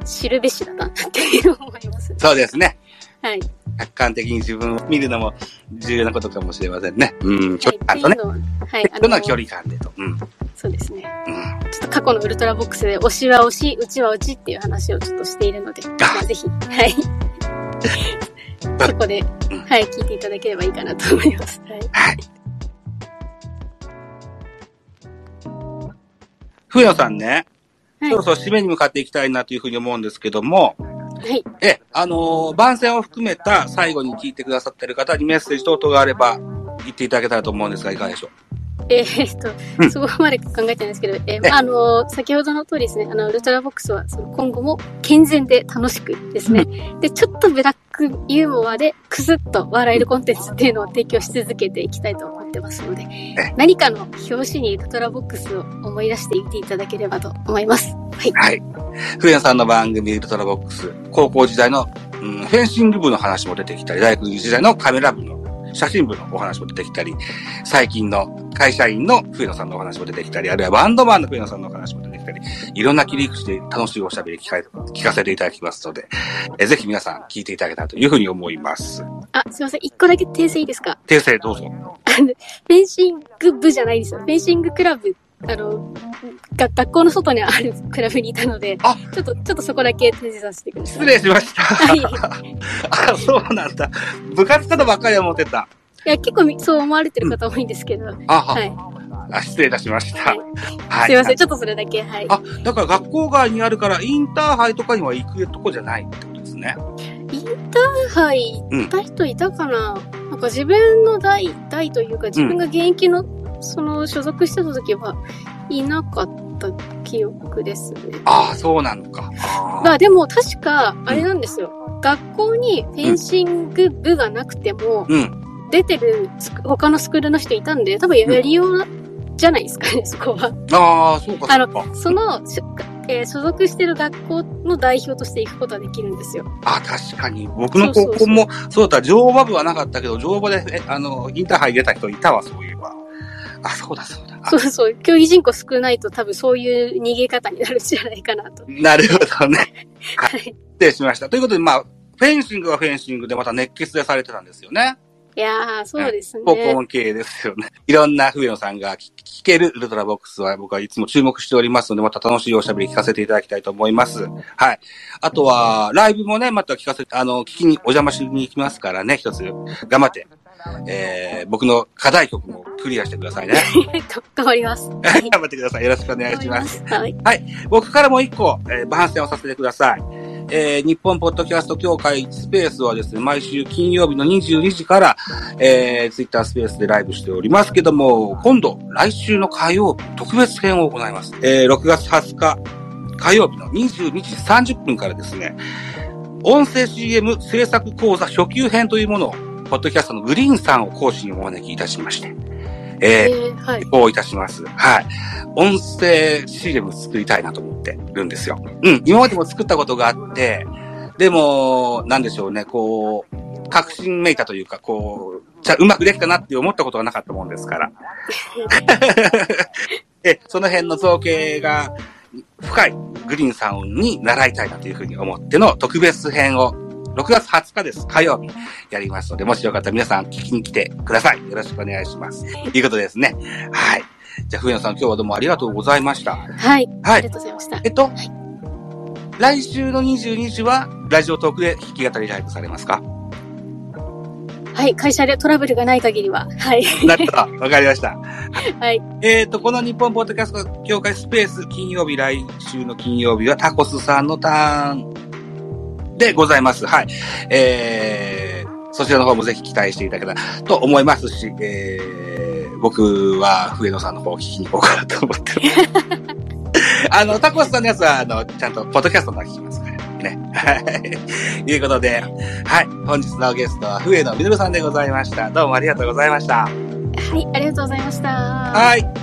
知るべしだな、っていう思います、ね。そうですね。はい。客観的に自分を見るのも重要なことかもしれませんね。うん。距離感とね。はい。あの距離感でと。うん。そうですね。うん。ちょっと過去のウルトラボックスで推しは推し、うちはうちっていう話をちょっとしているので、まあ、ぜひ、はい。そこで、はい、聞いていただければいいかなと思います。はい。はい。ふよさんね、はい、そろそろ締めに向かっていきたいなというふうに思うんですけども、はい。え、あのー、番宣を含めた最後に聞いてくださってる方にメッセージ等々があれば言っていただけたらと思うんですが、いかがでしょう？えー、っと、うん、そこまで考えてないんですけど、えーまあ、あのー、先ほどの通りですね、あの、ウルトラボックスはその今後も健全で楽しくですね、うん、で、ちょっとブラックユーモアでクスッと笑えるコンテンツっていうのを提供し続けていきたいと思ってますので、何かの表紙にウルトラボックスを思い出していっていただければと思います。はい。はい。ふやさんの番組ウルトラボックス、高校時代の、うん、フェンシング部の話も出てきたり、大学時代のカメラ部の写真部のお話も出てきたり、最近の会社員の冬野さんのお話も出てきたり、あるいはバンドマンの冬野さんのお話も出てきたり、いろんな切り口で楽しいおしゃべり聞かせていただきますので、えぜひ皆さん聞いていただけたらというふうに思います。あ、すいません。一個だけ訂正いいですか？訂正どうぞ。あの、フェンシング部じゃないですよ。フェンシングクラブ。あの、が、学校の外にあるクラブにいたので、あ、ちょっと、ちょっとそこだけ提示させてください。失礼しました。はい。あ、そうなんだ。部活かとばっかりは思ってた。いや、結構そう思われてる方多いんですけど。うん、あは、はい。あ、失礼いたしました。はい。はい、すいません、ちょっとそれだけ、はい。あ、だから学校外にあるから、インターハイとかには行くとこじゃないってことですね。インターハイ行った人いたかな、うん、なんか自分の代、代というか、自分が現役の、うん、その所属してた時はいなかった記憶ですね。ああ、そうなのか。まあでも確かあれなんですよ、うん、学校にフェンシング部がなくても、うん、出てる他のスクールの人いたんで、多分やりようじゃないですかね、うん、そこは。ああ、そうかそうか。あの、その、えー、所属してる学校の代表として行くことはできるんですよ。あ、確かに。僕の高校もそうだった。乗馬部はなかったけど、乗馬であのインターハイ出た人いたわ、そういえば。あ、そうだそうだ。そうそう。競技人口少ないと多分そういう逃げ方になるんじゃないかなと。なるほどね。はい。失礼しました。ということで、まあ、フェンシングはフェンシングでまた熱血でされてたんですよね。いやー、そうですね。ポコン系ですよね。いろんな冬野さんが聞けるウルトラボックスは僕はいつも注目しておりますので、また楽しいおしゃべり聞かせていただきたいと思います。はい。あとは、ライブもね、また聞かせて、あの、聞きに、お邪魔しに行きますからね、一つ、頑張って。えー、僕の課題曲もクリアしてくださいね。頑張ります。頑張ってください。よろしくお願いします。はい、はい。僕からもう一個、えー、番宣をさせてください。えー、日本ポッドキャスト協会スペースはですね、毎週金曜日のにじゅうにじから、えー、ツイッタースペースでライブしておりますけども、今度、来週の火曜日、特別編を行います。えー、ろくがつはつか火曜日のにじゅうにじさんじゅっぷんからですね、音声 シーエム 制作講座初級編というものを、ポッドキャストのグリーンさんを講師にお招きいたしまして、えー、はい。こういたします。はい。音声 シーエム 作りたいなと思ってるんですよ。うん。今までも作ったことがあって、でも、なんでしょうね、こう、確信めいたというか、こう、じゃうまくできたなって思ったことがなかったもんですから。え、その辺の造形が深いグリーンさんに習いたいなというふうに思っての特別編をろくがつはつかです。火曜日やりますので、もしよかったら皆さん聞きに来てください。よろしくお願いします。ということですね。はい。じゃあ、冬野さん、今日はどうもありがとうございました。はい。はい。ありがとうございました。えっと、はい、来週のにじゅうにじは、ラジオトークで弾き語りライブされますか？はい。会社でトラブルがない限りは。はい。なった。わかりました。はい。えっと、この日本ポッドキャスト協会スペース、金曜日、来週の金曜日はタコスさんのターン。でございます。はい。えー、そちらの方もぜひ期待していただけたらと思いますし、えー、僕は笛野さんの方を聞きに行こうかなと思ってます。あの、タコスさんのやつは、あの、ちゃんとポッドキャストの方聞きますからね。はい。ということで、はい。本日のゲストは笛野実さんでございました。どうもありがとうございました。はい。ありがとうございました。はい。